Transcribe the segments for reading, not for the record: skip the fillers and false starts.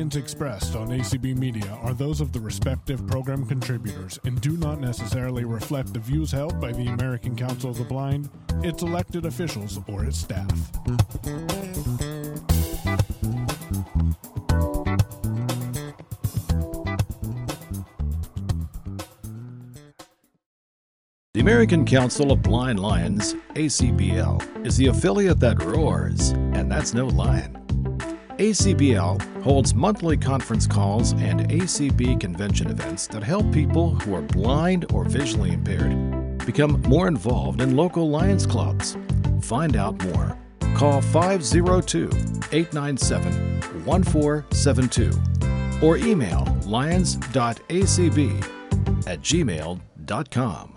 opinions expressed on ACB Media are those of the respective program contributors and do not necessarily reflect the views held by the American Council of the Blind, its elected officials, or its staff. The American Council of Blind Lions, ACBL, is the affiliate that roars, and that's no lion. ACBL holds monthly conference calls and ACB convention events that help people who are blind or visually impaired become more involved in local Lions clubs. Find out more. Call 502-897-1472 or email lions.acb@gmail.com.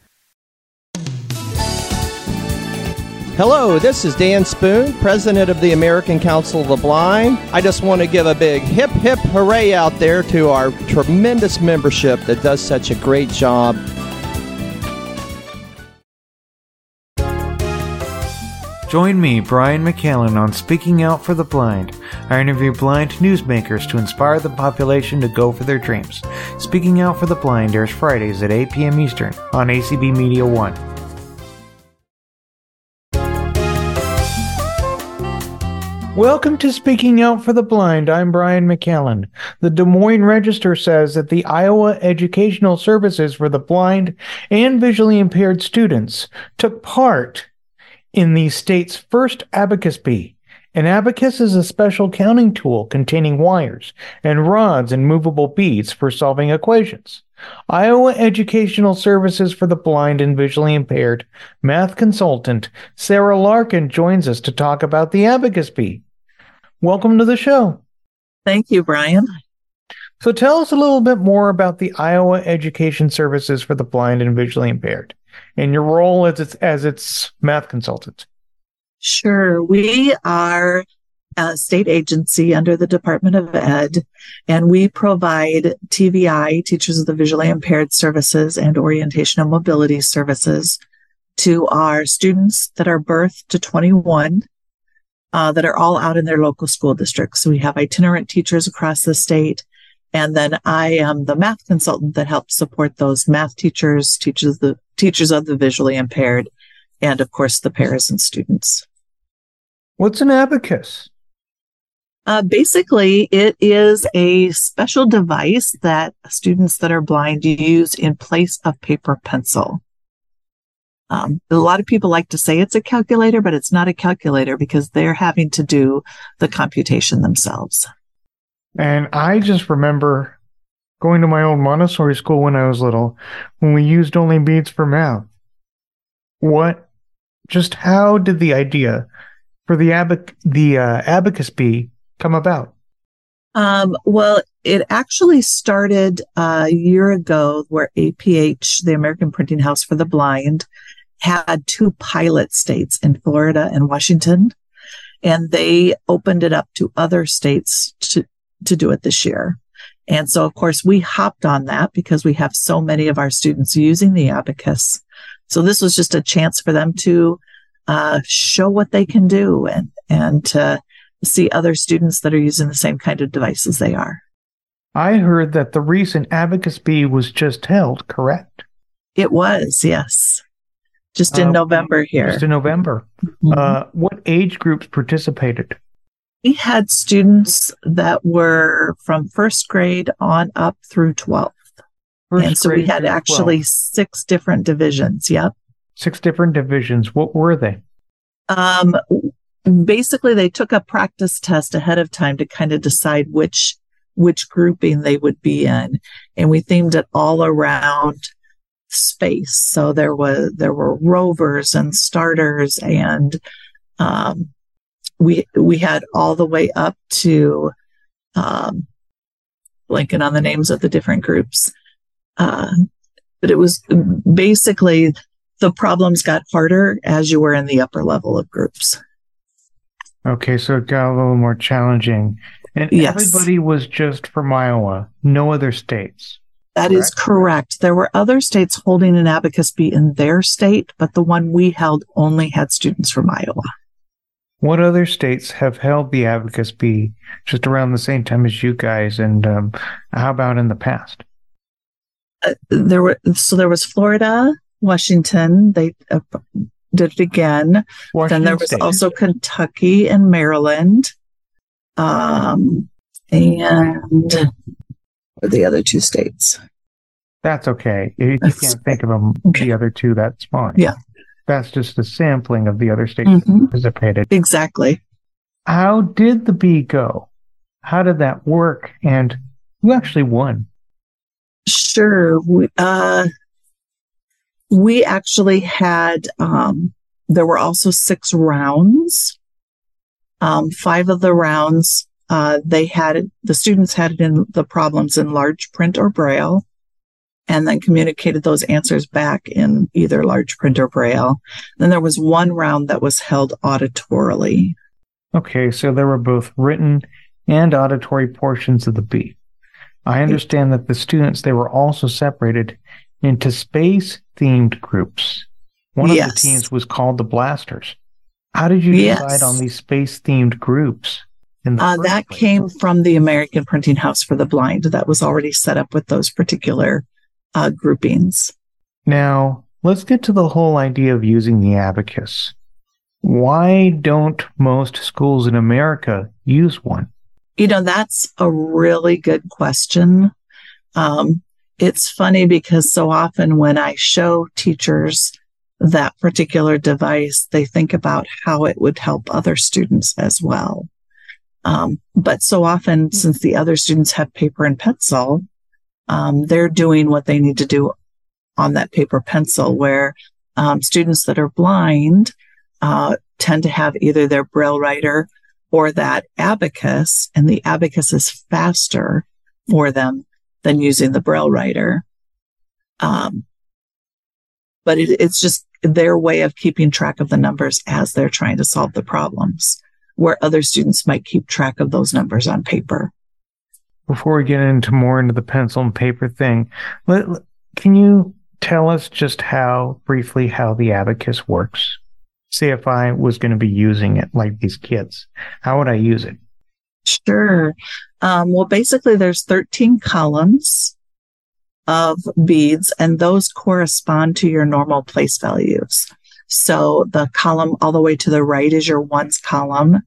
Hello, this is Dan Spoon, President of the American Council of the Blind. I just want to give a big hip, hip, hooray out there to our tremendous membership that does such a great job. Join me, Brian McCallan, on Speaking Out for the Blind. I interview blind newsmakers to inspire the population to go for their dreams. Speaking Out for the Blind airs Fridays at 8 p.m. Eastern on ACB Media 1. Welcome to Speaking Out for the Blind. I'm Brian McCallan. The Des Moines Register says that the Iowa Educational Services for the Blind and Visually Impaired students took part in the state's first Abacus Bee. An abacus is a special counting tool containing wires and rods and movable beads for solving equations. Iowa Educational Services for the Blind and Visually Impaired math consultant Sara Larkin joins us to talk about the Abacus Bee. Welcome to the show. Thank you, Brian. So tell us a little bit more about the Iowa Education Services for the Blind and Visually Impaired and your role as its math consultant. Sure. We are a state agency under the Department of Ed, and we provide TVI, Teachers of the Visually Impaired Services, and Orientation and Mobility Services to our students that are birth to 21 that are all out in their local school districts. So we have itinerant teachers across the state, and then I am the math consultant that helps support those math teachers, teachers of the visually impaired, and of course the parents and students. What's an abacus? Basically, it is a special device that students that are blind use in place of paper pencil. A lot of people like to say it's a calculator, but it's not a calculator because they're having to do the computation themselves. And I just remember going to my old Montessori school when I was little, when we used only beads for math. Just how did the idea for the Abacus Bee come about? Well, it actually started a year ago where APH, the American Printing House for the Blind, had two pilot states in Florida and Washington, and they opened it up to other states to do it this year. And so, of course, we hopped on that because we have so many of our students using the abacus. So this was just a chance for them to show what they can do and to see other students that are using the same kind of devices they are. I heard that the recent Abacus Bee was just held, correct? It was, yes. Just in November here. Just in November. Mm-hmm. What age groups participated? We had students that were from first grade on up through 12th. And so we had actually 6 different divisions, yep. 6 different divisions. What were they? Basically, they took a practice test ahead of time to kind of decide which grouping they would be in. And we themed it all around space. So there were rovers and starters, and we had all the way up to blanking on the names of the different groups. But it was basically the problems got harder as you were in the upper level of groups. Okay, so it got a little more challenging. And yes, everybody was just from Iowa, no other states. That is correct. There were other states holding an Abacus Bee in their state, but the one we held only had students from Iowa. What other states have held the Abacus Bee just around the same time as you guys, and how about in the past? There was Florida, Washington. They did it again. Washington then there was State. Also Kentucky and Maryland, and the other two states. That's okay. If you can't think of them, okay, the other two, that's fine. Yeah. That's just a sampling of the other states that participated. Exactly. How did the bee go? How did that work? And who actually won? Sure. We actually had, there were also 6 rounds. 5 of the rounds, the students had it in the problems in large print or braille, and then communicated those answers back in either large print or braille. Then there was one round that was held auditorily. Okay, so there were both written and auditory portions of the bee. I understand that the students, they were also separated into space-themed groups. One of the teams was called the Blasters. How did you decide on these space-themed groups? That came from the American Printing House for the Blind. That was already set up with those particular groupings. Now, let's get to the whole idea of using the abacus. Why don't most schools in America use one? You know, that's a really good question. It's funny because so often when I show teachers that particular device, they think about how it would help other students as well. But so often, since the other students have paper and pencil, they're doing what they need to do on that paper pencil, where students that are blind tend to have either their braille writer or that abacus, and the abacus is faster for them than using the braille writer. But it's just their way of keeping track of the numbers as they're trying to solve the problems, where other students might keep track of those numbers on paper. Before we get into the pencil and paper thing, can you tell us just briefly how the abacus works? Say if I was going to be using it like these kids, how would I use it? Sure. Well, basically there's 13 columns of beads, and those correspond to your normal place values. So the column all the way to the right is your ones column,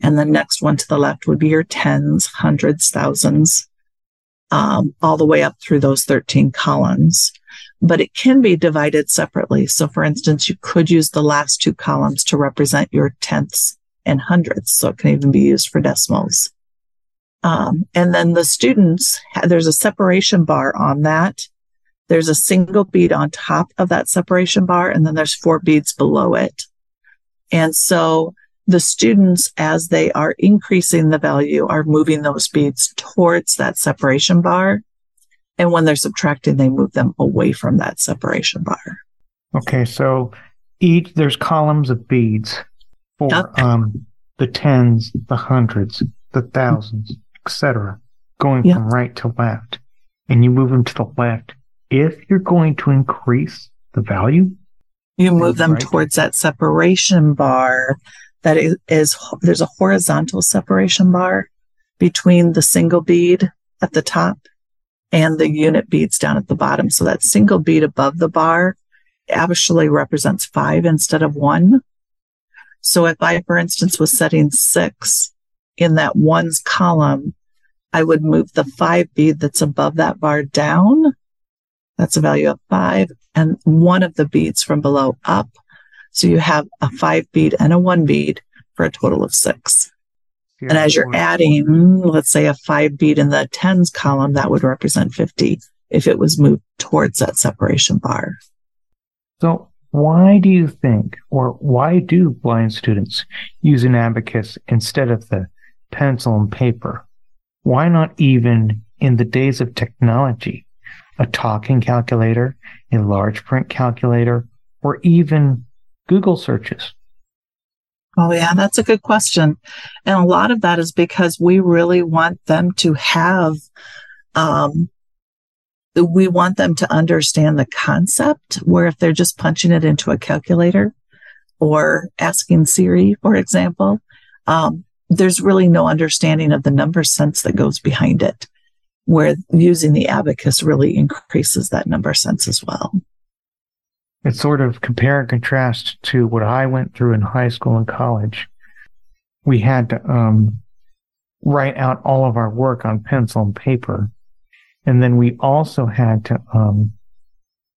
and the next one to the left would be your tens, hundreds, thousands, all the way up through those 13 columns. But it can be divided separately. So for instance, you could use the last 2 columns to represent your tenths and hundredths. So it can even be used for decimals. And then the students, there's a separation bar on that. There's a single bead on top of that separation bar, and then there's 4 beads below it. And so the students, as they are increasing the value, are moving those beads towards that separation bar. And when they're subtracting, they move them away from that separation bar. Okay, so there's columns of beads for the tens, the hundreds, the thousands, etc., going from right to left. And you move them to the left. If you're going to increase the value, you move them towards that separation bar. That is, there's a horizontal separation bar between the single bead at the top and the unit beads down at the bottom. So that single bead above the bar actually represents 5 instead of 1. So if I, for instance, was setting 6 in that ones column, I would move the 5 bead that's above that bar down. That's a value of 5, and one of the beads from below up. So you have a 5 bead and a 1 bead for a total of 6. Yeah, and as you're adding, let's say a 5 bead in the tens column, that would represent 50 if it was moved towards that separation bar. So why do you think, or why do blind students use an abacus instead of the pencil and paper? Why not even in the days of technology, a talking calculator, a large print calculator, or even Google searches? Oh, yeah, that's a good question. And a lot of that is because we really want them to have, we want them to understand the concept, where if they're just punching it into a calculator or asking Siri, for example, there's really no understanding of the number sense that goes behind it, where using the abacus really increases that number sense as well. It's sort of compare and contrast to what I went through in high school and college. We had to write out all of our work on pencil and paper. And then we also had to,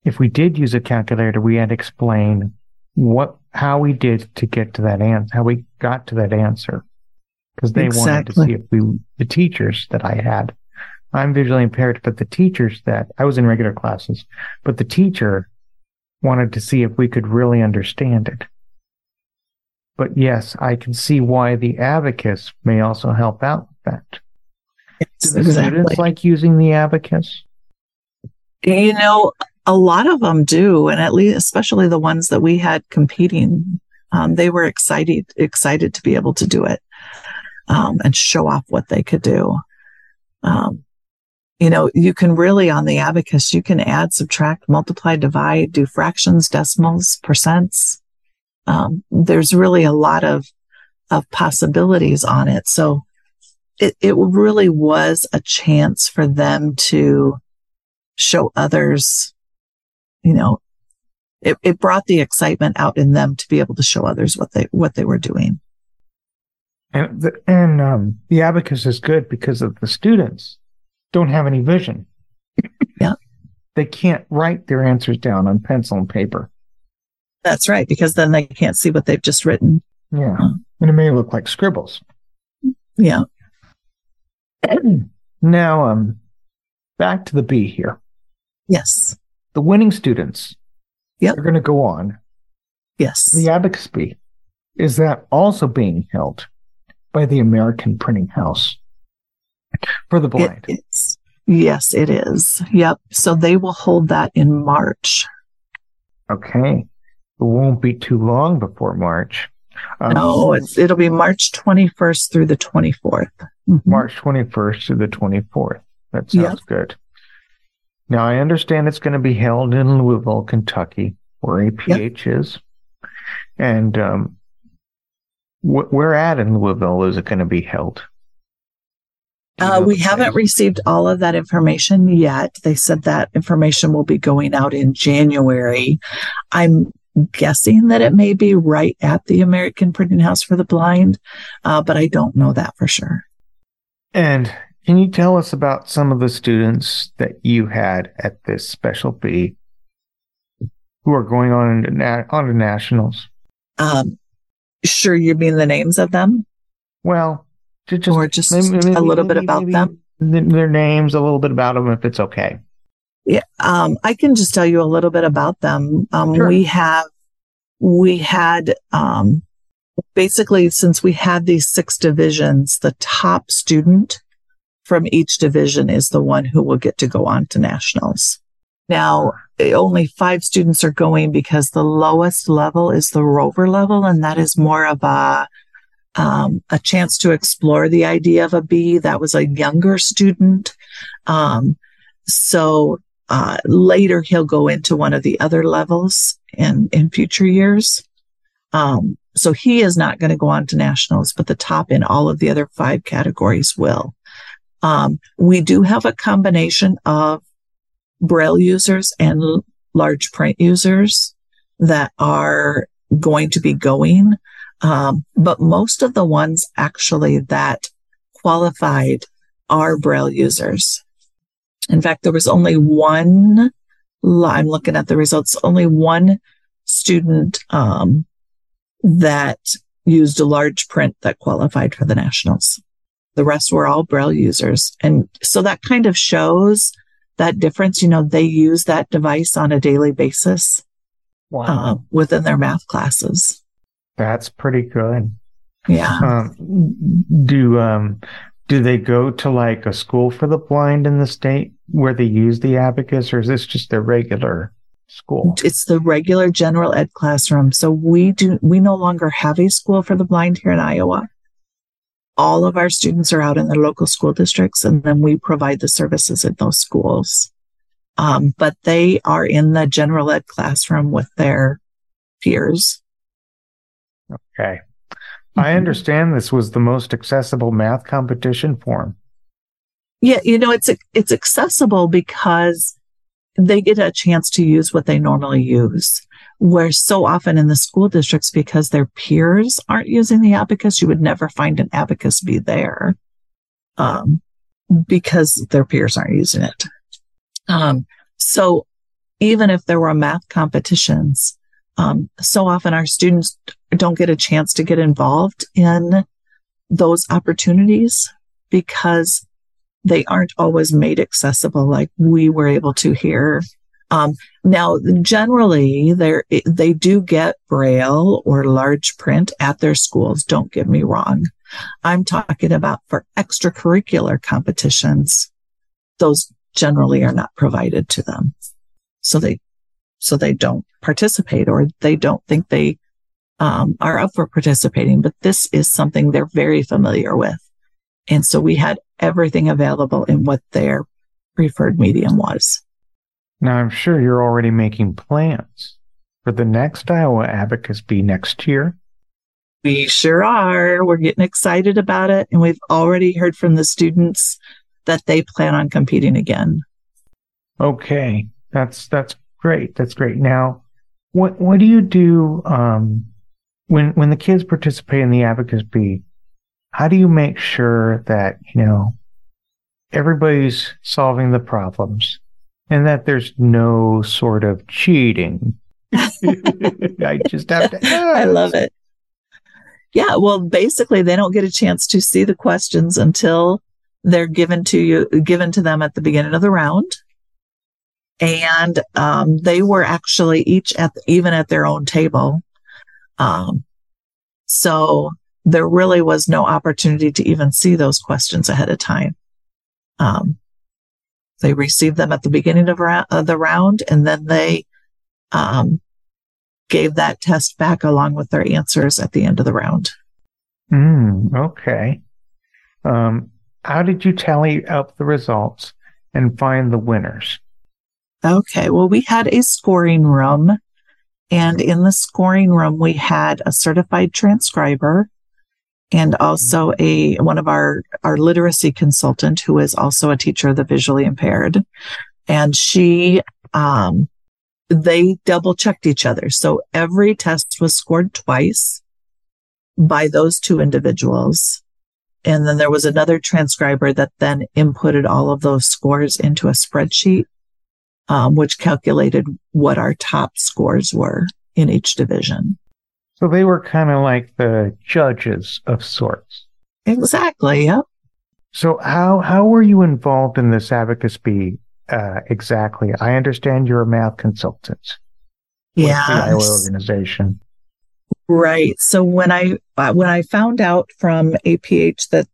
if we did use a calculator, we had to explain how we did to get to that answer, how we got to that answer. Because they wanted to see if the teachers that I had, I'm visually impaired, but the teachers that, I was in regular classes, but the teacher wanted to see if we could really understand it. But yes, I can see why the abacus may also help out with that. Yes, Students like using the abacus? You know, a lot of them do, and at least, especially the ones that we had competing, they were excited to be able to do it and show off what they could do. You know, you can really, on the abacus, you can add, subtract, multiply, divide, do fractions, decimals, percents. There's really a lot of possibilities on it. So it really was a chance for them to show others, you know, it brought the excitement out in them to be able to show others what they were doing. And the abacus is good because of the students don't have any vision. Yeah. They can't write their answers down on pencil and paper. That's right, because then they can't see what they've just written. Yeah. And it may look like scribbles. Yeah. Now, back to the bee here. Yes. The winning students. Yep. They're going to go on. Yes. The abacus bee. Is that also being held by the American Printing House for the Blind? It is. Yes, it is. Yep. So they will hold that in March. Okay. It won't be too long before March. No, it'll be March 21st through the 24th. Mm-hmm. March 21st through the 24th. That sounds good. Now, I understand it's going to be held in Louisville, Kentucky, where APH is. And where at in Louisville is it going to be held? We haven't received all of that information yet. They said that information will be going out in January. I'm guessing that it may be right at the American Printing House for the Blind, but I don't know that for sure. And can you tell us about some of the students that you had at this special bee who are going on to nationals? Sure, you mean the names of them? Well, Maybe a little bit about them. Their names, a little bit about them, if it's okay. Yeah, I can just tell you a little bit about them. Sure. We had basically, since we had these 6 divisions, the top student from each division is the one who will get to go on to nationals. Now, only 5 students are going because the lowest level is the rover level, and that is more of a chance to explore the idea of a bee. That was a younger student. So later he'll go into one of the other levels in future years. So he is not going to go on to nationals, but the top in all of the other 5 categories will. We do have a combination of Braille users and large print users that are going to be going. But most of the ones actually that qualified are Braille users. In fact, there was only one, I'm looking at the results, only one student that used a large print that qualified for the nationals. The rest were all Braille users. And so that kind of shows that difference. You know, they use that device on a daily basis. Wow. Within their math classes. That's pretty good. Yeah. Do Do they go to like a school for the blind in the state where they use the abacus, or is this just their regular school? It's the regular general ed classroom. So we no longer have a school for the blind here in Iowa. All of our students are out in the local school districts, and then we provide the services at those schools. But they are in the general ed classroom with their peers. Okay. Mm-hmm. I understand this was the most accessible math competition form. Yeah, you know, it's accessible because they get a chance to use what they normally use, where so often in the school districts, because their peers aren't using the abacus, you would never find an abacus bee there because their peers aren't using it. So even if there were math competitions, so often our students don't get a chance to get involved in those opportunities because they aren't always made accessible like we were able to here. Now, generally, they do get Braille or large print at their schools. Don't get me wrong. I'm talking about for extracurricular competitions. Those generally are not provided to them. So they don't participate, or they don't think they are up for participating. But this is something they're very familiar with. And so we had everything available in what their preferred medium was. Now, I'm sure you're already making plans for the next Iowa Abacus Bee next year. We sure are. We're getting excited about it. And we've already heard from the students that they plan on competing again. Okay. That's great. That's great. Now, what do you do when the kids participate in the Abacus Bee? How do you make sure that, you know, everybody's solving the problems and that there's no sort of cheating? I just have to ask. I love it. Yeah, well, basically, they don't get a chance to see the questions until they're given to them at the beginning of the round. And they were actually each even at their own table. So there really was no opportunity to even see those questions ahead of time. They received them at the beginning of the round, and then they gave that test back along with their answers at the end of the round. Okay. How did you tally up the results and find the winners? Okay. Well, we had a scoring room, and in the scoring room, we had a certified transcriber, and also one of our literacy consultant, who is also a teacher of the visually impaired. And she, they double checked each other. So every test was scored twice by those two individuals. And then there was another transcriber that then inputted all of those scores into a spreadsheet, which calculated what our top scores were in each division. So they were kind of like the judges of sorts. Exactly, yep. So how were you involved in this Abacus Bee exactly? I understand you're a math consultant. Yeah. The Iowa organization. Right. So when I found out from APH that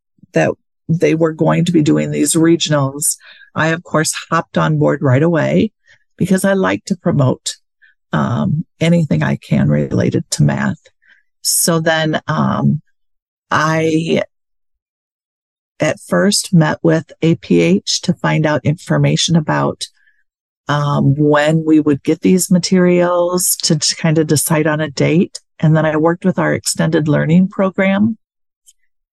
they were going to be doing these regionals, I, of course, hopped on board right away because I like to promote anything I can related to math. So then I at first met with APH to find out information about when we would get these materials to kind of decide on a date. And then I worked with our extended learning program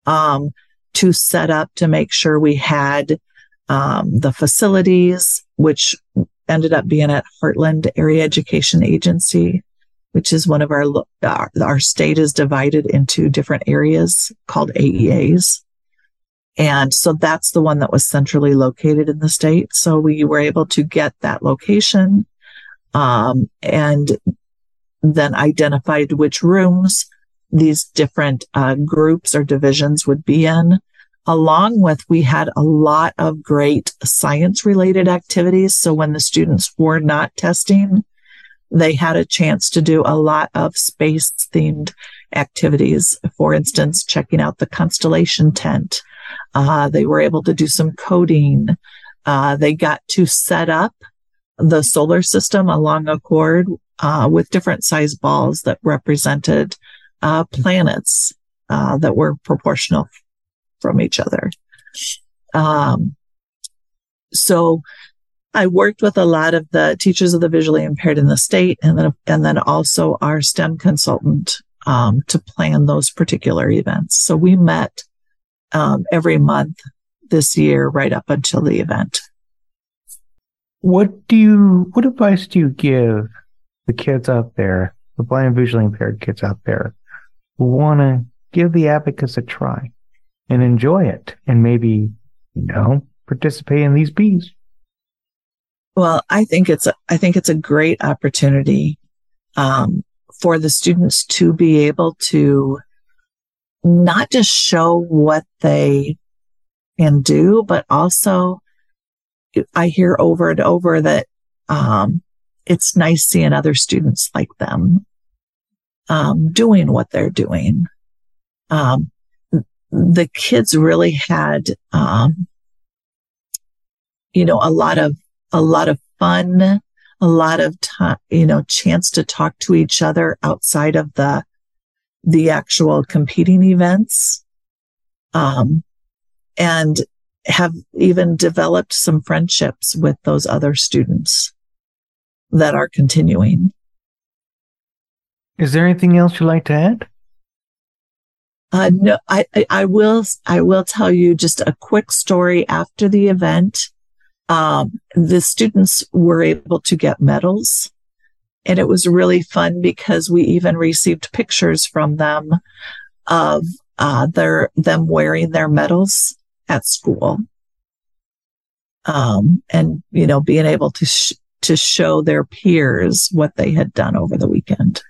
to set up to make sure we had the facilities, which ended up being at Heartland Area Education Agency, which is one of our state is divided into different areas called AEAs. And so that's the one that was centrally located in the state. So we were able to get that location, and then identified which rooms these different groups or divisions would be in. Along with, we had a lot of great science-related activities. So when the students were not testing, they had a chance to do a lot of space-themed activities. For instance, checking out the constellation tent, They were able to do some coding. They got to set up the solar system along a cord with different size balls that represented planets that were proportional from each other. So I worked with a lot of the teachers of the visually impaired in the state, and then also our STEM consultant to plan those particular events. So we met every month this year right up until the event. What advice do you give the kids out there, the blind and visually impaired kids out there, who want to give the abacus a try and enjoy it and maybe, participate in these bees? Well, I think it's a great opportunity for the students to be able to not just show what they can do, but also I hear over and over that it's nice seeing other students like them doing what they're doing. The kids really had, a lot of fun, a lot of time, chance to talk to each other outside of the actual competing events, and have even developed some friendships with those other students that are continuing. Is there anything else you'd like to add? No, I will tell you just a quick story after the event. The students were able to get medals, and it was really fun because we even received pictures from them of them wearing their medals at school, and being able to show their peers what they had done over the weekend.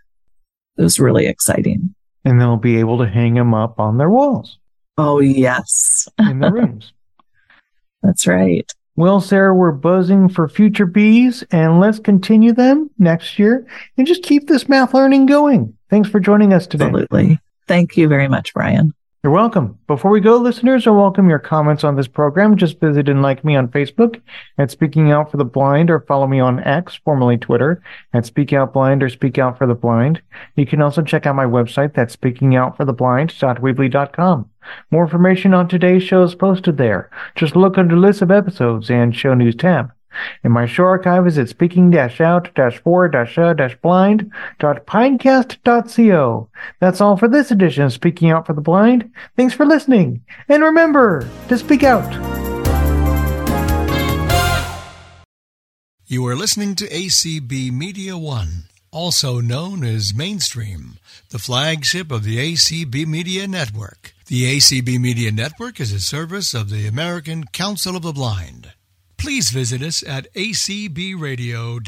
It was really exciting, and they'll be able to hang them up on their walls. Oh yes, in their rooms. That's right. Well, Sara, we're buzzing for future bees, and let's continue them next year and just keep this math learning going. Thanks for joining us today. Absolutely. Thank you very much, Brian. You're welcome. Before we go, listeners, I welcome your comments on this program. Just visit and like me on Facebook at Speaking Out for the Blind, or follow me on X, formerly Twitter, at Speak Out Blind or Speak Out for the Blind. You can also check out my website, that's speakingoutfortheblind.weebly.com. More information on today's show is posted there. Just look under list of episodes and show news tab. And my show archive is at speaking-out-for-the-blind.pinecast.co. That's all for this edition of Speaking Out for the Blind. Thanks for listening, and remember to speak out. You are listening to ACB Media One, also known as Mainstream, the flagship of the ACB Media Network. The ACB Media Network is a service of the American Council of the Blind. Please visit us at acbradio.org.